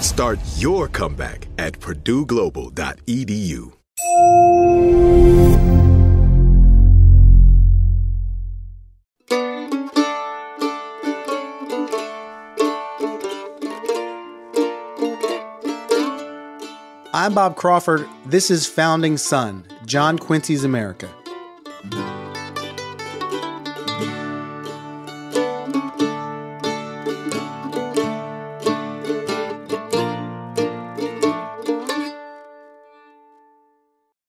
Start your comeback at purdueglobal.edu. I'm Bob Crawford. This is Founding Son, John Quincy's America.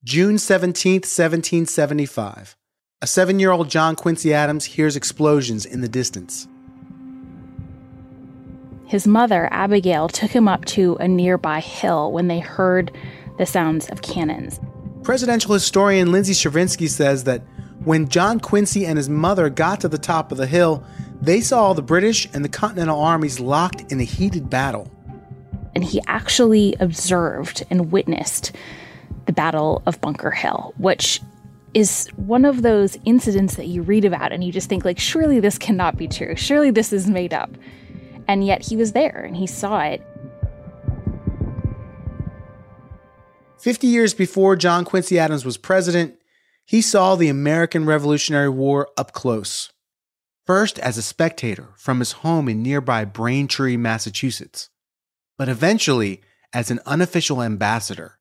June 17, 1775. A 7-year-old John Quincy Adams hears explosions in the distance. His mother, Abigail, took him up to a nearby hill when they heard the sounds of cannons. Presidential historian Lindsay Shervinsky says that when John Quincy and his mother got to the top of the hill, they saw the British and the Continental armies locked in a heated battle. And he actually observed and witnessed the Battle of Bunker Hill, which is one of those incidents that you read about and you just think, like, surely this cannot be true. Surely this is made up. And yet he was there and he saw it. 50 years before John Quincy Adams was president, he saw the American Revolutionary War up close. First as a spectator from his home in nearby Braintree, Massachusetts, but eventually as an unofficial ambassador,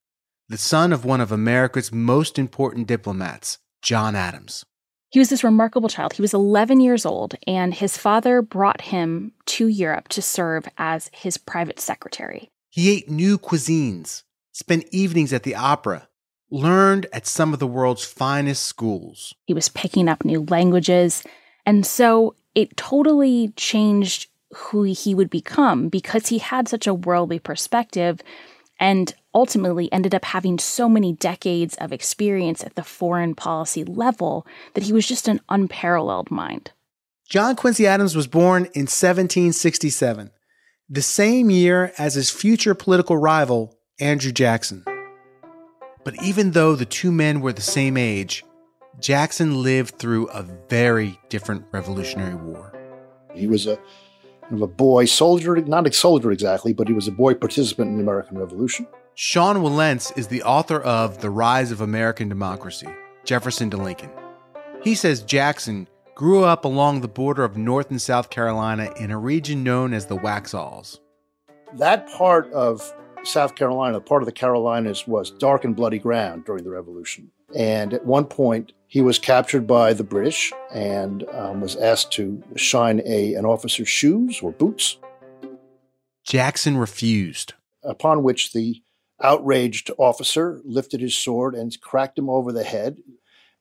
the son of one of America's most important diplomats, John Adams. He was this remarkable child. He was 11 years old, and his father brought him to Europe to serve as his private secretary. He ate new cuisines, spent evenings at the opera, learned at some of the world's finest schools. He was picking up new languages, and so it totally changed who he would become because he had such a worldly perspective and ultimately ended up having so many decades of experience at the foreign policy level that he was just an unparalleled mind. John Quincy Adams was born in 1767, the same year as his future political rival, Andrew Jackson. But even though the two men were the same age, Jackson lived through a very different Revolutionary War. He was a boy soldier, not a soldier exactly, but he was a boy participant in the American Revolution. Sean Wilentz is the author of The Rise of American Democracy, Jefferson to Lincoln. He says Jackson grew up along the border of North and South Carolina in a region known as the Waxhaws. That part of South Carolina, part of the Carolinas, was dark and bloody ground during the Revolution. And at one point, he was captured by the British and was asked to shine an officer's shoes or boots. Jackson refused. Upon which the outraged officer lifted his sword and cracked him over the head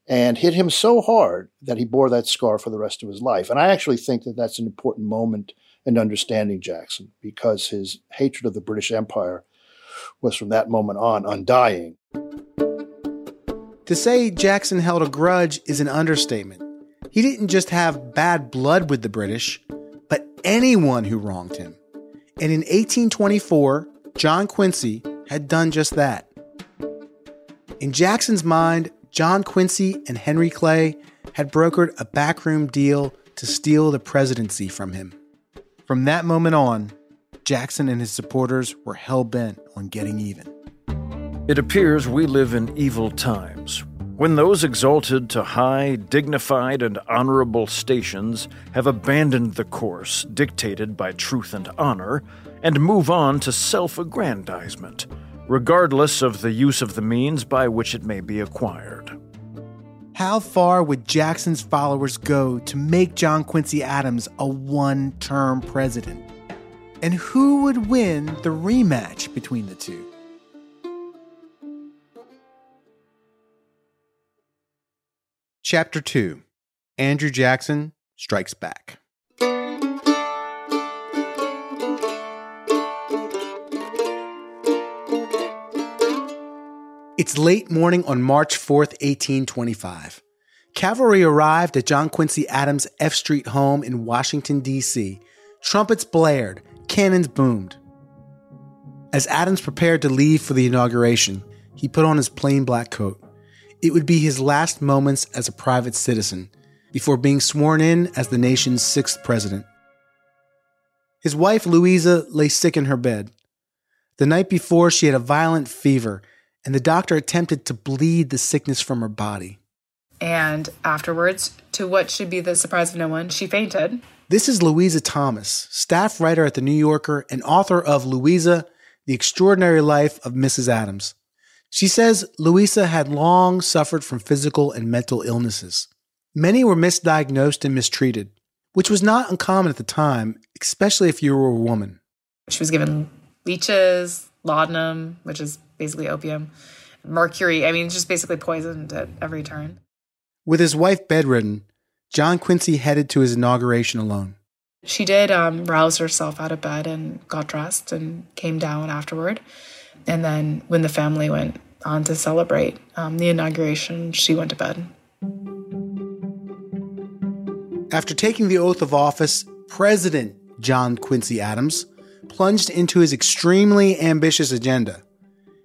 and hit him so hard that he bore that scar for the rest of his life. And I actually think that that's an important moment in understanding Jackson because his hatred of the British Empire was from that moment on undying. To say Jackson held a grudge is an understatement. He didn't just have bad blood with the British, but anyone who wronged him. And in 1824, John Quincy had done just that. In Jackson's mind, John Quincy and Henry Clay had brokered a backroom deal to steal the presidency from him. From that moment on, Jackson and his supporters were hell-bent on getting even. It appears we live in evil times, when those exalted to high, dignified, and honorable stations have abandoned the course dictated by truth and honor and move on to self-aggrandizement, regardless of the use of the means by which it may be acquired. How far would Jackson's followers go to make John Quincy Adams a one-term president? And who would win the rematch between the two? Chapter 2. Andrew Jackson Strikes Back. It's late morning on March 4th, 1825. Cavalry arrived at John Quincy Adams' F Street home in Washington, D.C. Trumpets blared, cannons boomed. As Adams prepared to leave for the inauguration, he put on his plain black coat. It would be his last moments as a private citizen before being sworn in as the nation's 6th president. His wife, Louisa, lay sick in her bed. The night before, she had a violent fever, and the doctor attempted to bleed the sickness from her body. And afterwards, to what should be the surprise of no one, she fainted. This is Louisa Thomas, staff writer at The New Yorker and author of Louisa, The Extraordinary Life of Mrs. Adams. She says Louisa had long suffered from physical and mental illnesses. Many were misdiagnosed and mistreated, which was not uncommon at the time, especially if you were a woman. She was given leeches, laudanum, which is basically opium, mercury. I mean, just basically poisoned at every turn. With his wife bedridden, John Quincy headed to his inauguration alone. She did rouse herself out of bed and got dressed and came down afterward. And then when the family went on to celebrate the inauguration, she went to bed. After taking the oath of office, President John Quincy Adams plunged into his extremely ambitious agenda.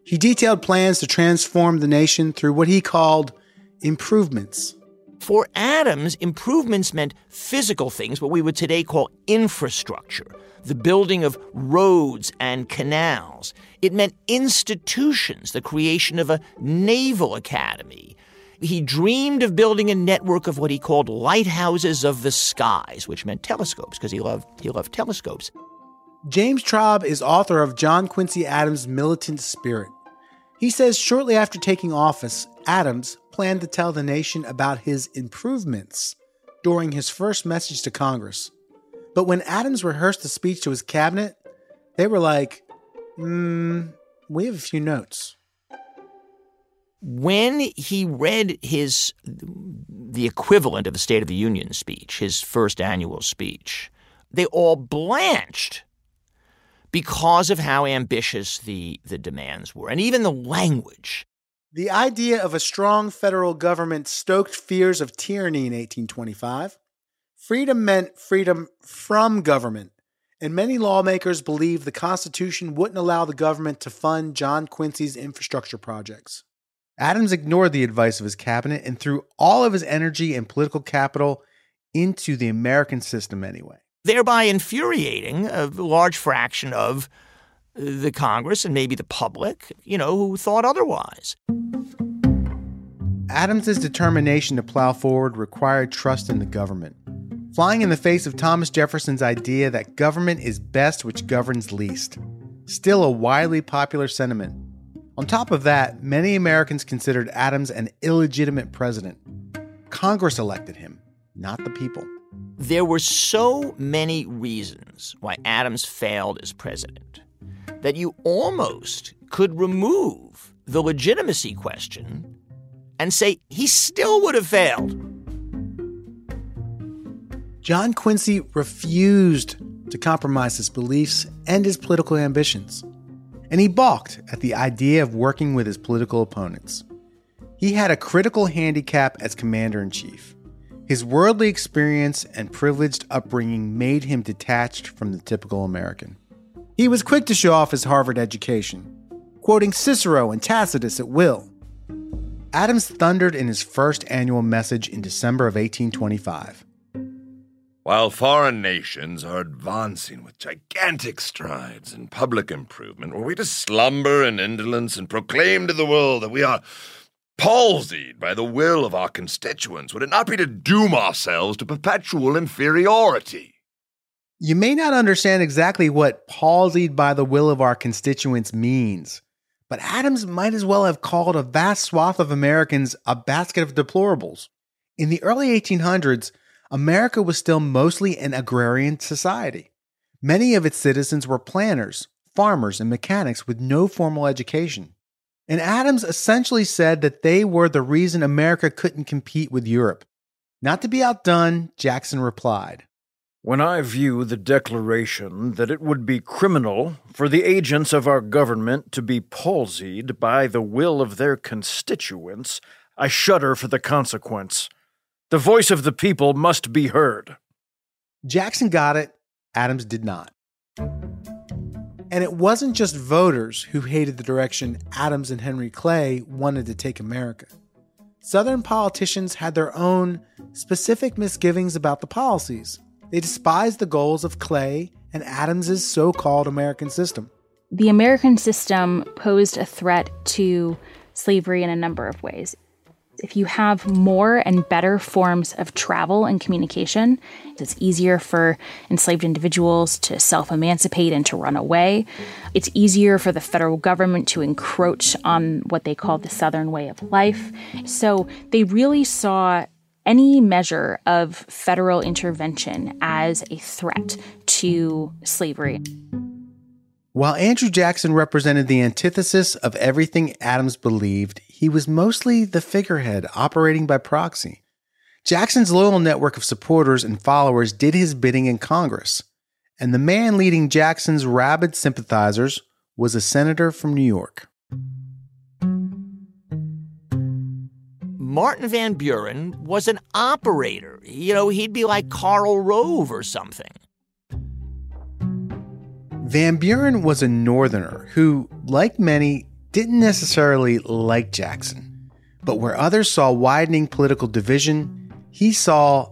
He detailed plans to transform the nation through what he called improvements. For Adams, improvements meant physical things, what we would today call infrastructure, the building of roads and canals. It meant institutions, the creation of a naval academy. He dreamed of building a network of what he called lighthouses of the skies, which meant telescopes, because he loved telescopes. James Traub is author of John Quincy Adams' Militant Spirit. He says shortly after taking office, Adams planned to tell the nation about his improvements during his first message to Congress. But when Adams rehearsed the speech to his cabinet, they were like, we have a few notes. When he read the equivalent of the State of the Union speech, his first annual speech, they all blanched because of how ambitious the demands were, and even the language. The idea of a strong federal government stoked fears of tyranny in 1825. Freedom meant freedom from government, and many lawmakers believed the Constitution wouldn't allow the government to fund John Quincy's infrastructure projects. Adams ignored the advice of his cabinet and threw all of his energy and political capital into the American system anyway, thereby infuriating a large fraction of the Congress and maybe the public, who thought otherwise. Adams's determination to plow forward required trust in the government, flying in the face of Thomas Jefferson's idea that government is best which governs least, still a widely popular sentiment. On top of that, many Americans considered Adams an illegitimate president. Congress elected him, not the people. There were so many reasons why Adams failed as president that you almost could remove the legitimacy question and say he still would have failed. John Quincy refused to compromise his beliefs and his political ambitions, and he balked at the idea of working with his political opponents. He had a critical handicap as commander-in-chief. His worldly experience and privileged upbringing made him detached from the typical American. He was quick to show off his Harvard education, quoting Cicero and Tacitus at will. Adams thundered in his first annual message in December of 1825. While foreign nations are advancing with gigantic strides in public improvement, were we to slumber in indolence and proclaim to the world that we are palsied by the will of our constituents, would it not be to doom ourselves to perpetual inferiority? You may not understand exactly what palsied by the will of our constituents means, but Adams might as well have called a vast swath of Americans a basket of deplorables. In the early 1800s, America was still mostly an agrarian society. Many of its citizens were planters, farmers, and mechanics with no formal education. And Adams essentially said that they were the reason America couldn't compete with Europe. Not to be outdone, Jackson replied, "When I view the declaration that it would be criminal for the agents of our government to be palsied by the will of their constituents, I shudder for the consequence. The voice of the people must be heard." Jackson got it. Adams did not. And it wasn't just voters who hated the direction Adams and Henry Clay wanted to take America. Southern politicians had their own specific misgivings about the policies. They despised the goals of Clay and Adams's so-called American system. The American system posed a threat to slavery in a number of ways. If you have more and better forms of travel and communication, it's easier for enslaved individuals to self-emancipate and to run away. It's easier for the federal government to encroach on what they call the Southern way of life. So they really saw any measure of federal intervention as a threat to slavery. While Andrew Jackson represented the antithesis of everything Adams believed, he was mostly the figurehead operating by proxy. Jackson's loyal network of supporters and followers did his bidding in Congress, and the man leading Jackson's rabid sympathizers was a senator from New York. Martin Van Buren was an operator. He'd be like Karl Rove or something. Van Buren was a northerner who, like many, didn't necessarily like Jackson. But where others saw widening political division, he saw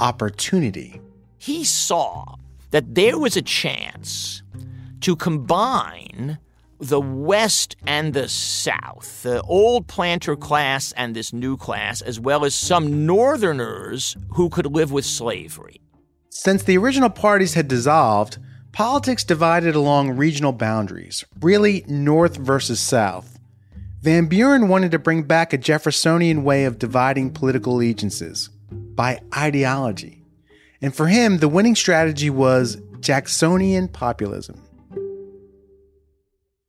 opportunity. He saw that there was a chance to combine the West and the South, the old planter class and this new class, as well as some northerners who could live with slavery. Since the original parties had dissolved, politics divided along regional boundaries, really North versus South. Van Buren wanted to bring back a Jeffersonian way of dividing political allegiances, by ideology. And for him, the winning strategy was Jacksonian populism.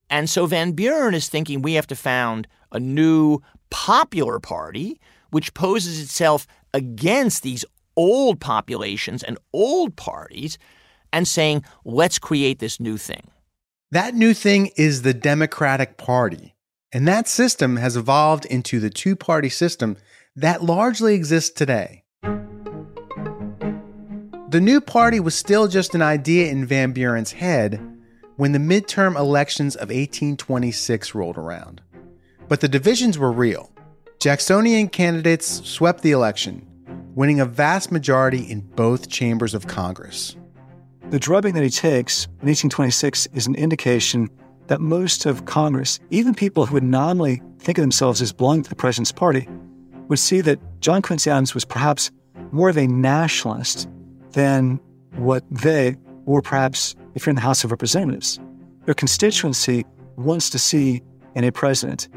And so Van Buren is thinking we have to found a new popular party, which poses itself against these old populations and old parties, and saying, let's create this new thing. That new thing is the Democratic Party. And that system has evolved into the two-party system that largely exists today. The new party was still just an idea in Van Buren's head when the midterm elections of 1826 rolled around. But the divisions were real. Jacksonian candidates swept the election, winning a vast majority in both chambers of Congress. The drubbing that he takes in 1826 is an indication that most of Congress, even people who would nominally think of themselves as belonging to the president's party, would see that John Quincy Adams was perhaps more of a nationalist than what they were perhaps, if you're in the House of Representatives. Their constituency wants to see in a president.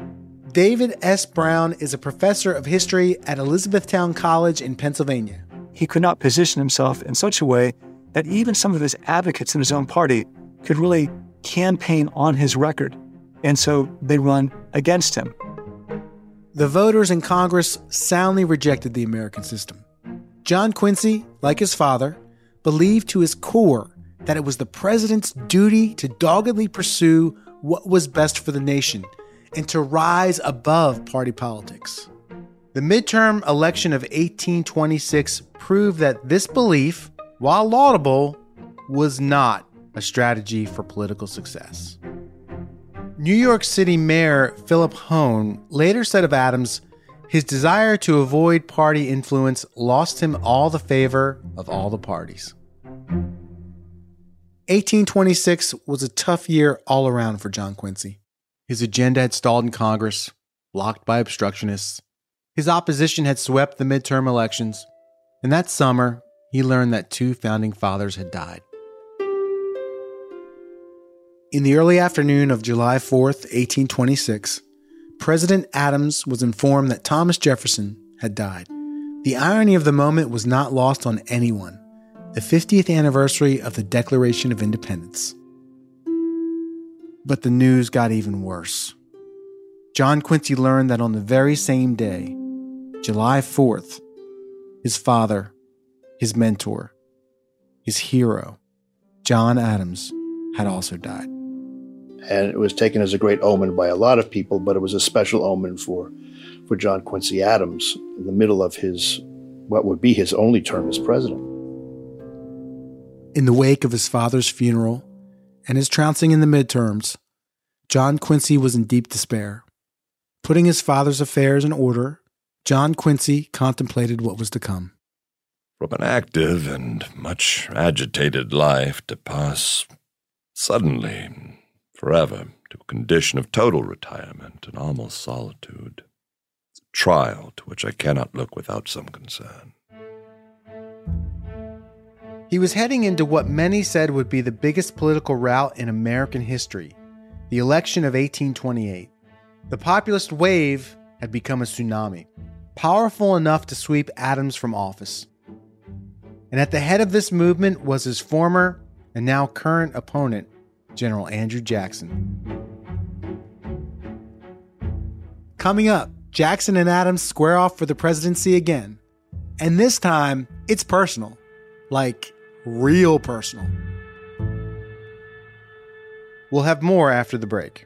David S. Brown is a professor of history at Elizabethtown College in Pennsylvania. He could not position himself in such a way that even some of his advocates in his own party could really campaign on his record. And so they run against him. The voters in Congress soundly rejected the American system. John Quincy, like his father, believed to his core that it was the president's duty to doggedly pursue what was best for the nation and to rise above party politics. The midterm election of 1826 proved that this belief, while laudable, was not a strategy for political success. New York City Mayor Philip Hone later said of Adams His desire to avoid party influence lost him all the favor of all the parties. 1826 was a tough year all around for John Quincy. His agenda had stalled in Congress, blocked by obstructionists. His opposition had swept the midterm elections. And that summer, he learned that 2 founding fathers had died. In the early afternoon of July 4th, 1826, President Adams was informed that Thomas Jefferson had died. The irony of the moment was not lost on anyone. The 50th anniversary of the Declaration of Independence. But the news got even worse. John Quincy learned that on the very same day, July 4th, his father, his mentor, his hero, John Adams, had also died. And it was taken as a great omen by a lot of people, but it was a special omen for John Quincy Adams in the middle of his, what would be his only term as president. In the wake of his father's funeral and his trouncing in the midterms, John Quincy was in deep despair. Putting his father's affairs in order, John Quincy contemplated what was to come. From an active and much agitated life to pass suddenly forever to a condition of total retirement and almost solitude. It's a trial to which I cannot look without some concern. He was heading into what many said would be the biggest political rout in American history, the election of 1828. The populist wave had become a tsunami, powerful enough to sweep Adams from office. And at the head of this movement was his former and now current opponent, General Andrew Jackson. Coming up, Jackson and Adams square off for the presidency again. And this time, it's personal. Like, real personal. We'll have more after the break.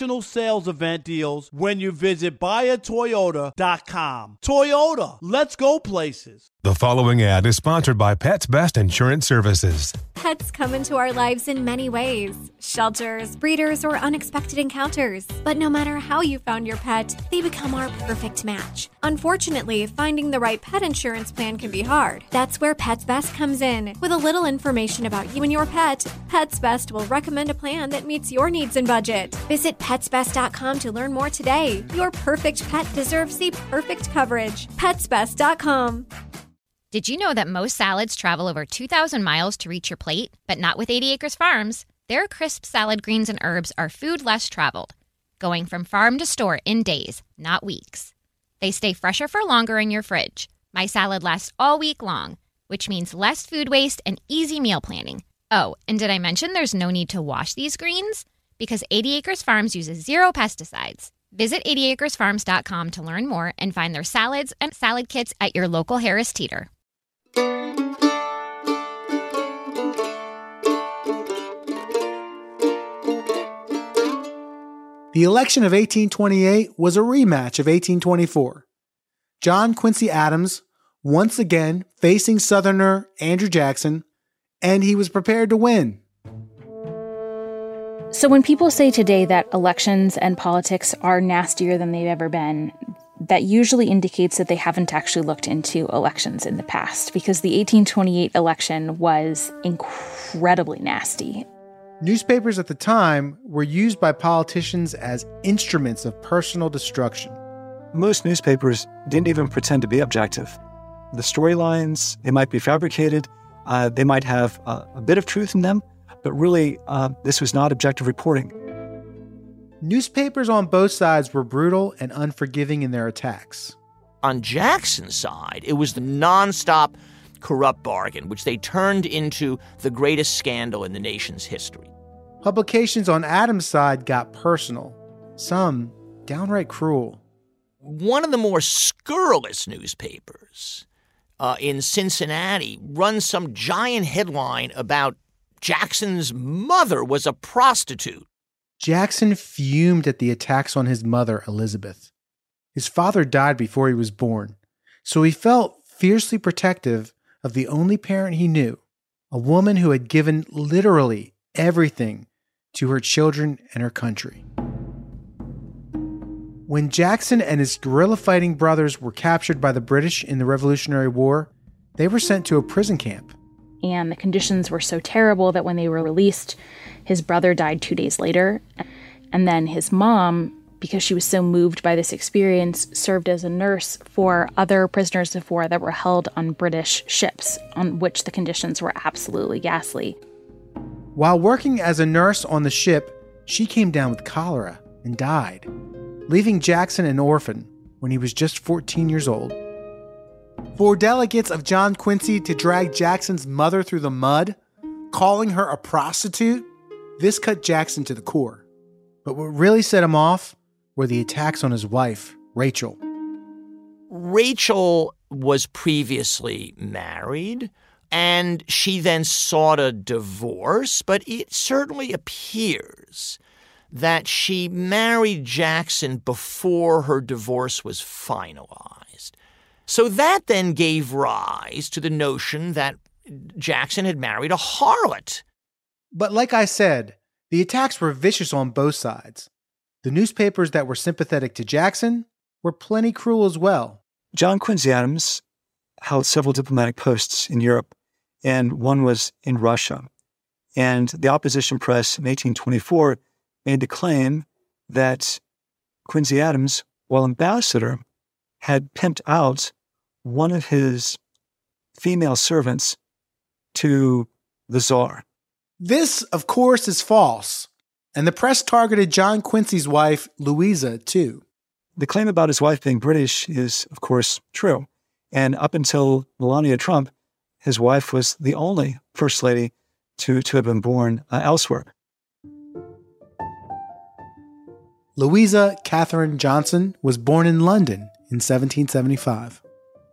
sales event deals when you visit buyatoyota.com. Toyota, let's go places. The following ad is sponsored by Pets Best Insurance Services. Pets come into our lives in many ways. Shelters, breeders, or unexpected encounters. But no matter how you found your pet, they become our perfect match. Unfortunately, finding the right pet insurance plan can be hard. That's where Pets Best comes in. With a little information about you and your pet, Pets Best will recommend a plan that meets your needs and budget. Visit PetsBest.com to learn more today. Your perfect pet deserves the perfect coverage. PetsBest.com. Did you know that most salads travel over 2,000 miles to reach your plate? But not with 80 Acres Farms. Their crisp salad greens and herbs are food less traveled, going from farm to store in days, not weeks. They stay fresher for longer in your fridge. My salad lasts all week long, which means less food waste and easy meal planning. Oh, and did I mention there's no need to wash these greens? Because 80 Acres Farms uses 0 pesticides. Visit 80acresfarms.com to learn more and find their salads and salad kits at your local Harris Teeter. The election of 1828 was a rematch of 1824. John Quincy Adams, once again facing Southerner Andrew Jackson, and he was prepared to win. So when people say today that elections and politics are nastier than they've ever been, that usually indicates that they haven't actually looked into elections in the past, because the 1828 election was incredibly nasty. Newspapers at the time were used by politicians as instruments of personal destruction. Most newspapers didn't even pretend to be objective. The storylines, they might be fabricated, they might have a bit of truth in them, but really this was not objective reporting. Newspapers on both sides were brutal and unforgiving in their attacks. On Jackson's side, it was the nonstop corrupt bargain, which they turned into the greatest scandal in the nation's history. Publications on Adams' side got personal, some downright cruel. One of the more scurrilous newspapers in Cincinnati runs some giant headline about Jackson's mother was a prostitute. Jackson fumed at the attacks on his mother, Elizabeth. His father died before he was born, so he felt fiercely protective of the only parent he knew, a woman who had given literally everything to her children and her country. When Jackson and his guerrilla-fighting brothers were captured by the British in the Revolutionary War, they were sent to a prison camp. And the conditions were so terrible that when they were released, his brother died 2 days later. And then his mom, because she was so moved by this experience, served as a nurse for other prisoners of war that were held on British ships, on which the conditions were absolutely ghastly. While working as a nurse on the ship, she came down with cholera and died, leaving Jackson an orphan when he was just 14 years old. For delegates of John Quincy to drag Jackson's mother through the mud, calling her a prostitute, this cut Jackson to the core. But what really set him off were the attacks on his wife, Rachel. Rachel was previously married, and she then sought a divorce, but it certainly appears that she married Jackson before her divorce was finalized. So that then gave rise to the notion that Jackson had married a harlot. But like I said, the attacks were vicious on both sides. The newspapers that were sympathetic to Jackson were plenty cruel as well. John Quincy Adams held several diplomatic posts in Europe, and one was in Russia. And the opposition press in 1824 made the claim that Quincy Adams, while ambassador, had pimped out one of his female servants to the Tsar. This, of course, is false. And the press targeted John Quincy's wife, Louisa, too. The claim about his wife being British is, of course, true. And up until Melania Trump, his wife was the only first lady to have been born elsewhere. Louisa Catherine Johnson was born in London in 1775.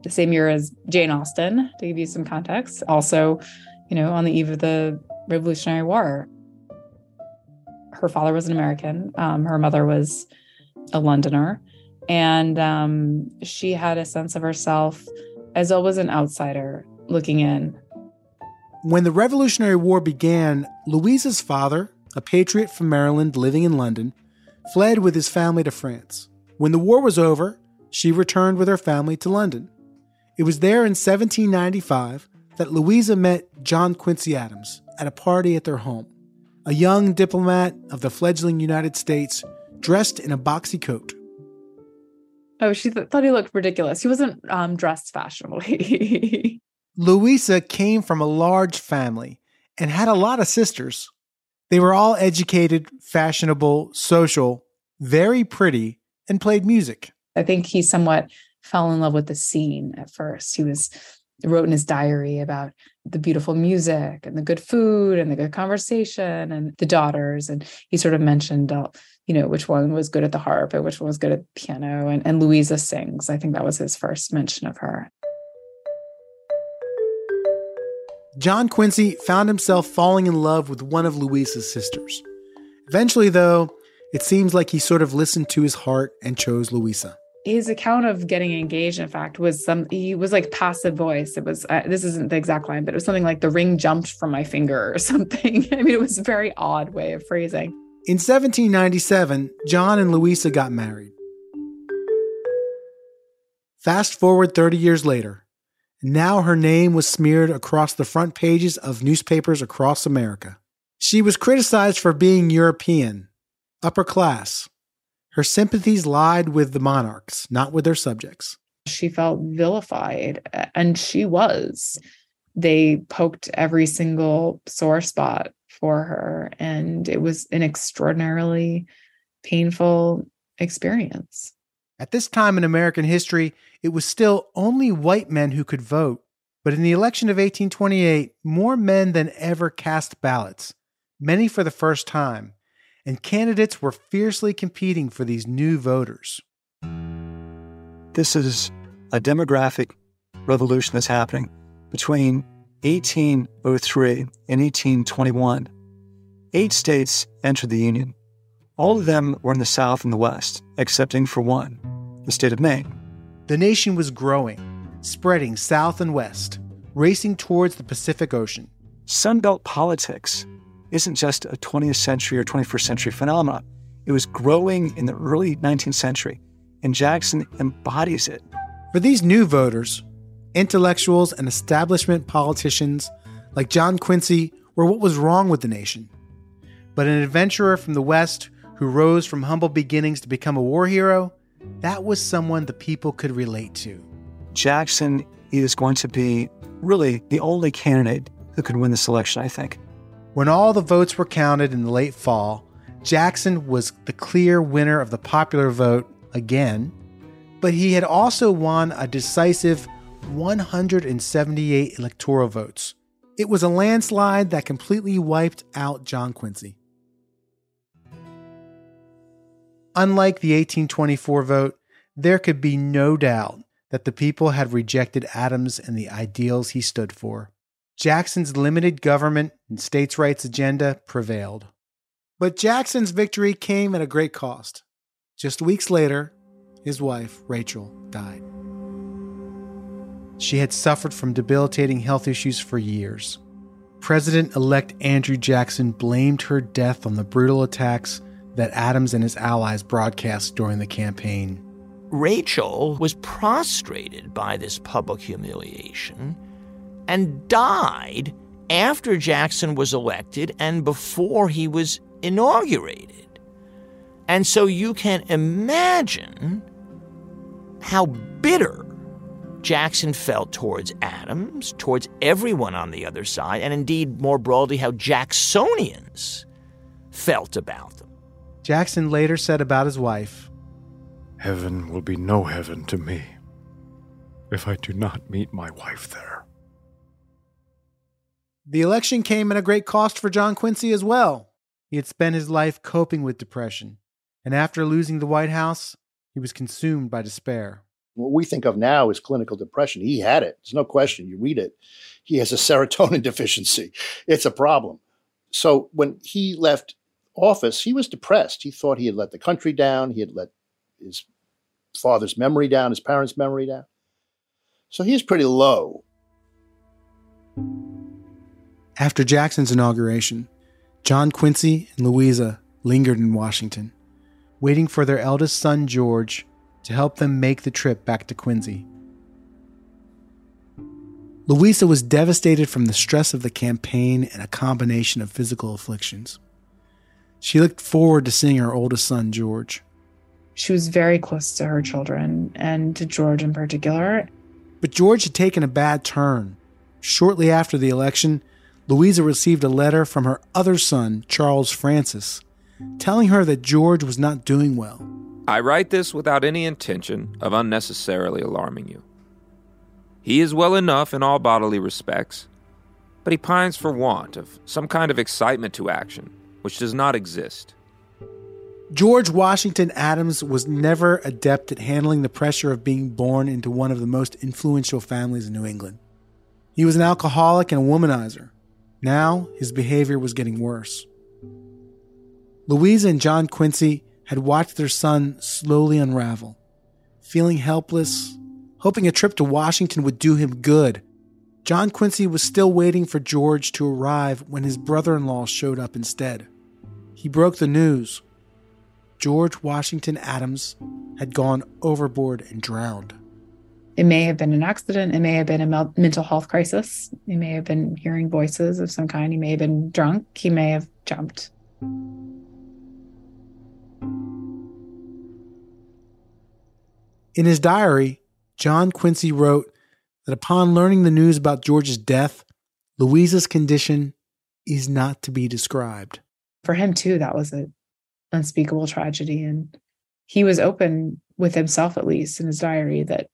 The same year as Jane Austen, to give you some context. Also, on the eve of the Revolutionary War. Her father was an American. Her mother was a Londoner. And she had a sense of herself as always an outsider looking in. When the Revolutionary War began, Louisa's father, a patriot from Maryland living in London, fled with his family to France. When the war was over, she returned with her family to London. It was there in 1795 that Louisa met John Quincy Adams at a party at their home. A young diplomat of the fledgling United States, dressed in a boxy coat. Oh, she thought he looked ridiculous. He wasn't dressed fashionably. Louisa came from a large family and had a lot of sisters. They were all educated, fashionable, social, very pretty, and played music. I think he somewhat fell in love with the scene at first. He wrote in his diary about the beautiful music and the good food and the good conversation and the daughters. And he sort of mentioned, which one was good at the harp and which one was good at the piano. And Louisa sings. I think that was his first mention of her. John Quincy found himself falling in love with one of Louisa's sisters. Eventually, though, it seems like he sort of listened to his heart and chose Louisa. His account of getting engaged, in fact, was he was like passive voice. It was, this isn't the exact line, but it was something like the ring jumped from my finger or something. I mean, it was a very odd way of phrasing. In 1797, John and Louisa got married. Fast forward 30 years later, now her name was smeared across the front pages of newspapers across America. She was criticized for being European, upper class. Her sympathies lied with the monarchs, not with their subjects. She felt vilified, and she was. They poked every single sore spot for her, and it was an extraordinarily painful experience. At this time in American history, it was still only white men who could vote. But in the election of 1828, more men than ever cast ballots, many for the first time, and candidates were fiercely competing for these new voters. This is a demographic revolution that's happening between 1803 and 1821. 8 states entered the Union. All of them were in the South and the West, excepting for one, the state of Maine. The nation was growing, spreading south and west, racing towards the Pacific Ocean. Sunbelt politics isn't just a 20th century or 21st century phenomenon. It was growing in the early 19th century, and Jackson embodies it. For these new voters, intellectuals and establishment politicians like John Quincy were what was wrong with the nation. But an adventurer from the West who rose from humble beginnings to become a war hero, that was someone the people could relate to. Jackson is going to be really the only candidate who could win this election, I think. When all the votes were counted in the late fall, Jackson was the clear winner of the popular vote again, but he had also won a decisive 178 electoral votes. It was a landslide that completely wiped out John Quincy. Unlike the 1824 vote, there could be no doubt that the people had rejected Adams and the ideals he stood for. Jackson's limited government and states' rights agenda prevailed. But Jackson's victory came at a great cost. Just weeks later, his wife, Rachel, died. She had suffered from debilitating health issues for years. President-elect Andrew Jackson blamed her death on the brutal attacks that Adams and his allies broadcast during the campaign. Rachel was prostrated by this public humiliation and died after Jackson was elected and before he was inaugurated. And so you can imagine how bitter Jackson felt towards Adams, towards everyone on the other side, and indeed, more broadly, how Jacksonians felt about them. Jackson later said about his wife, "Heaven will be no heaven to me if I do not meet my wife there." The election came at a great cost for John Quincy as well. He had spent his life coping with depression, and after losing the White House, he was consumed by despair. What we think of now is clinical depression. He had it. There's no question. You read it. He has a serotonin deficiency. It's a problem. So when he left office, he was depressed. He thought he had let the country down. He had let his father's memory down, his parents' memory down. So he's pretty low. After Jackson's inauguration, John Quincy and Louisa lingered in Washington, waiting for their eldest son, George, to help them make the trip back to Quincy. Louisa was devastated from the stress of the campaign and a combination of physical afflictions. She looked forward to seeing her oldest son, George. She was very close to her children, and to George in particular. But George had taken a bad turn. Shortly after the election, Louisa received a letter from her other son, Charles Francis, telling her that George was not doing well. I write this without any intention of unnecessarily alarming you. He is well enough in all bodily respects, but he pines for want of some kind of excitement to action, which does not exist. George Washington Adams was never adept at handling the pressure of being born into one of the most influential families in New England. He was an alcoholic and a womanizer. Now, his behavior was getting worse. Louisa and John Quincy had watched their son slowly unravel, feeling helpless, hoping a trip to Washington would do him good. John Quincy was still waiting for George to arrive when his brother-in-law showed up instead. He broke the news. George Washington Adams had gone overboard and drowned. It may have been an accident. It may have been a mental health crisis. He may have been hearing voices of some kind. He may have been drunk. He may have jumped. In his diary, John Quincy wrote that upon learning the news about George's death, Louisa's condition is not to be described. For him, too, that was an unspeakable tragedy. And he was open with himself, at least in his diary, that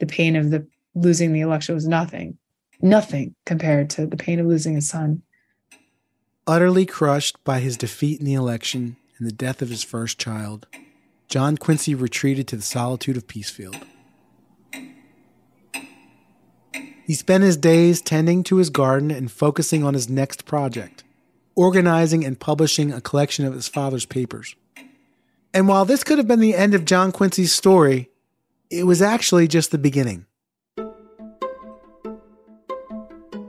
the pain of the losing the election was nothing compared to the pain of losing his son. Utterly crushed by his defeat in the election and the death of his first child, John Quincy retreated to the solitude of Peacefield. He spent his days tending to his garden and focusing on his next project, organizing and publishing a collection of his father's papers. And while this could have been the end of John Quincy's story, it was actually just the beginning.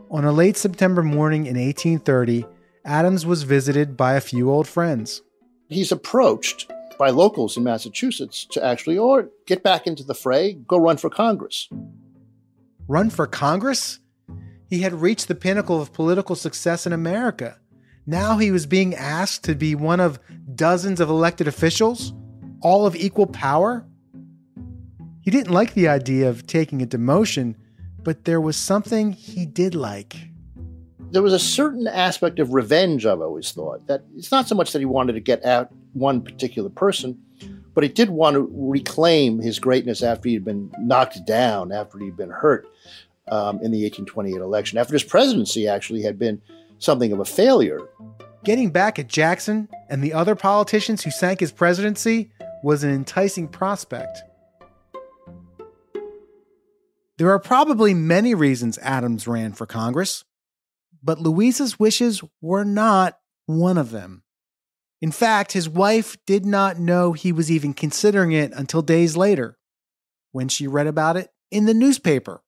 On a late September morning in 1830, Adams was visited by a few old friends. He's approached by locals in Massachusetts to actually get back into the fray, go run for Congress. Run for Congress? He had reached the pinnacle of political success in America. Now he was being asked to be one of dozens of elected officials, all of equal power. He didn't like the idea of taking a demotion, but there was something he did like. There was a certain aspect of revenge, I've always thought, that it's not so much that he wanted to get at one particular person, but he did want to reclaim his greatness after he'd been knocked down, after he'd been hurt in the 1828 election, after his presidency actually had been something of a failure. Getting back at Jackson and the other politicians who sank his presidency was an enticing prospect. There are probably many reasons Adams ran for Congress, but Louisa's wishes were not one of them. In fact, his wife did not know he was even considering it until days later, when she read about it in the newspaper.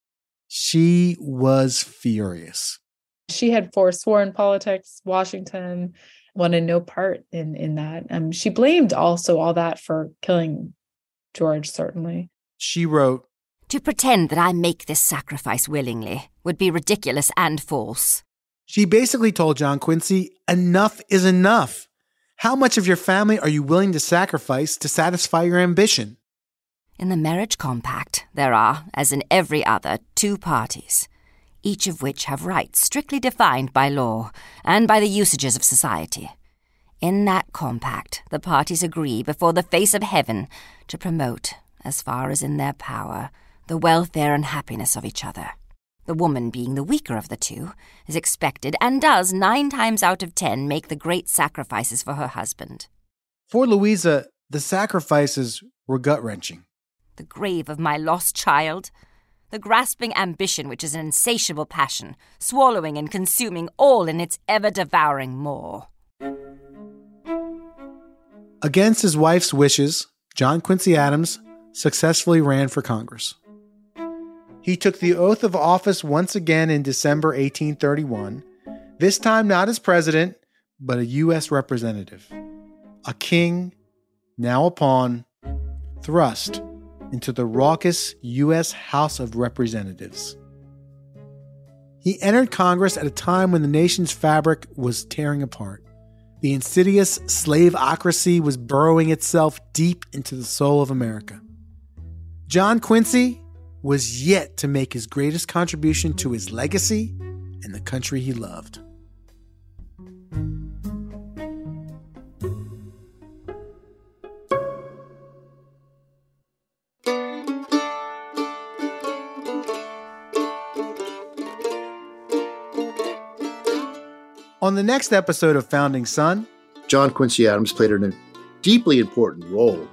She was furious. She had forsworn politics. Washington wanted no part in that. She blamed also all that for killing George, certainly. She wrote, "To pretend that I make this sacrifice willingly would be ridiculous and false." She basically told John Quincy, enough is enough. How much of your family are you willing to sacrifice to satisfy your ambition? In the marriage compact, there are, as in every other, two parties, each of which have rights strictly defined by law and by the usages of society. In that compact, the parties agree before the face of heaven to promote, as far as in their power, the welfare and happiness of each other. The woman, being the weaker of the two, is expected and does 9 times out of 10 make the great sacrifices for her husband. For Louisa, the sacrifices were gut-wrenching. The grave of my lost child, the grasping ambition which is an insatiable passion, swallowing and consuming all in its ever-devouring maw. Against his wife's wishes, John Quincy Adams successfully ran for Congress. He took the oath of office once again in December 1831, this time not as president, but a U.S. representative. A king, now a pawn, thrust into the raucous U.S. House of Representatives. He entered Congress at a time when the nation's fabric was tearing apart. The insidious slaveocracy was burrowing itself deep into the soul of America. John Quincy was yet to make his greatest contribution to his legacy and the country he loved. On the next episode of Founding Son, John Quincy Adams played a deeply important role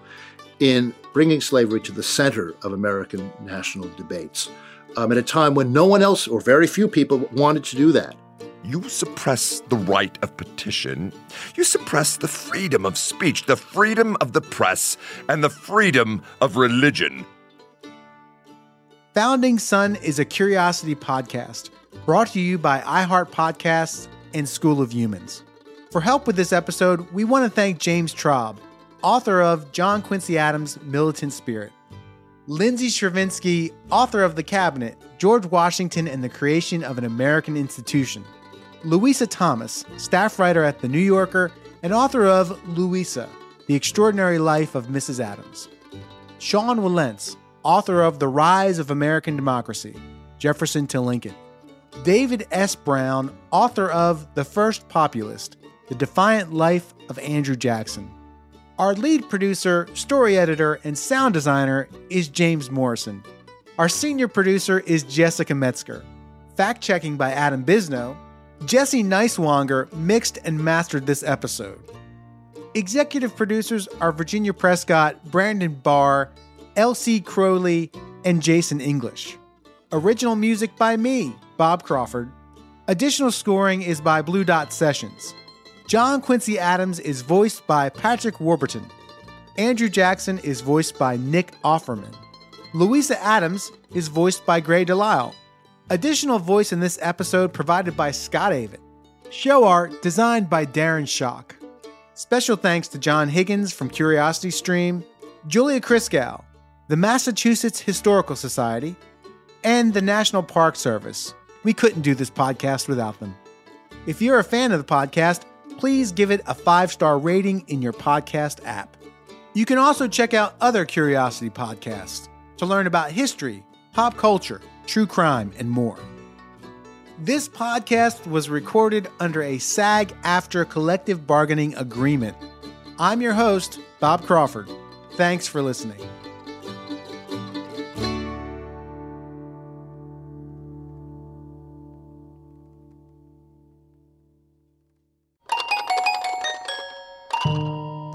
in bringing slavery to the center of American national debates at a time when no one else or very few people wanted to do that. You suppress the right of petition. You suppress the freedom of speech, the freedom of the press, and the freedom of religion. Founding Son is a Curiosity podcast brought to you by iHeart Podcasts and School of Humans. For help with this episode, we want to thank James Traub, author of John Quincy Adams' Militant Spirit. Lindsay Shervinsky, author of The Cabinet, George Washington and the Creation of an American Institution. Louisa Thomas, staff writer at The New Yorker and author of Louisa, The Extraordinary Life of Mrs. Adams. Sean Wilentz, author of The Rise of American Democracy, Jefferson to Lincoln. David S. Brown, author of The First Populist, The Defiant Life of Andrew Jackson. Our lead producer, story editor, and sound designer is James Morrison. Our senior producer is Jessica Metzger. Fact-checking by Adam Bisno. Jesse Neiswanger mixed and mastered this episode. Executive producers are Virginia Prescott, Brandon Barr, Elsie Crowley, and Jason English. Original music by me, Bob Crawford. Additional scoring is by Blue Dot Sessions. John Quincy Adams is voiced by Patrick Warburton. Andrew Jackson is voiced by Nick Offerman. Louisa Adams is voiced by Gray Delisle. Additional voice in this episode provided by Scott Avett. Show art designed by Darren Schock. Special thanks to John Higgins from Curiosity Stream, Julia Criscow, the Massachusetts Historical Society, and the National Park Service. We couldn't do this podcast without them. If you're a fan of the podcast, please give it a 5-star rating in your podcast app. You can also check out other Curiosity podcasts to learn about history, pop culture, true crime, and more. This podcast was recorded under a SAG-AFTRA collective bargaining agreement. I'm your host, Bob Crawford. Thanks for listening.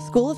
School of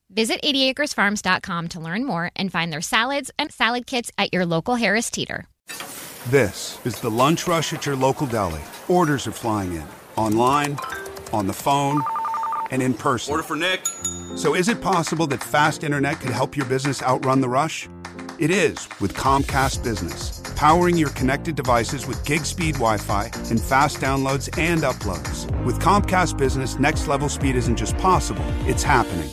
Visit 80acresfarms.com to learn more and find their salads and salad kits at your local Harris Teeter. This is the lunch rush at your local deli. Orders are flying in. Online, on the phone, and in person. Order for Nick. So is it possible that fast internet could help your business outrun the rush? It is with Comcast Business, powering your connected devices with gig speed Wi-Fi and fast downloads and uploads. With Comcast Business, next level speed isn't just possible, it's happening.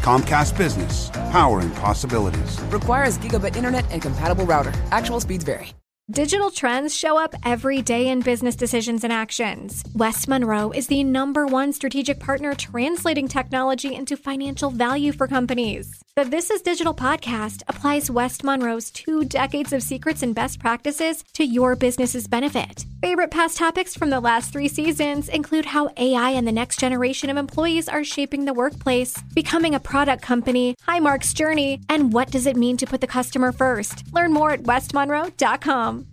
Comcast Business, powering possibilities. Requires gigabit internet and compatible router. Actual speeds vary. Digital trends show up every day in business decisions and actions. West Monroe is the #1 strategic partner translating technology into financial value for companies. The This is Digital podcast applies West Monroe's 2 decades of secrets and best practices to your business's benefit. Favorite past topics from the last 3 seasons include how AI and the next generation of employees are shaping the workplace, becoming a product company, Highmark's journey, and what does it mean to put the customer first. Learn more at westmonroe.com.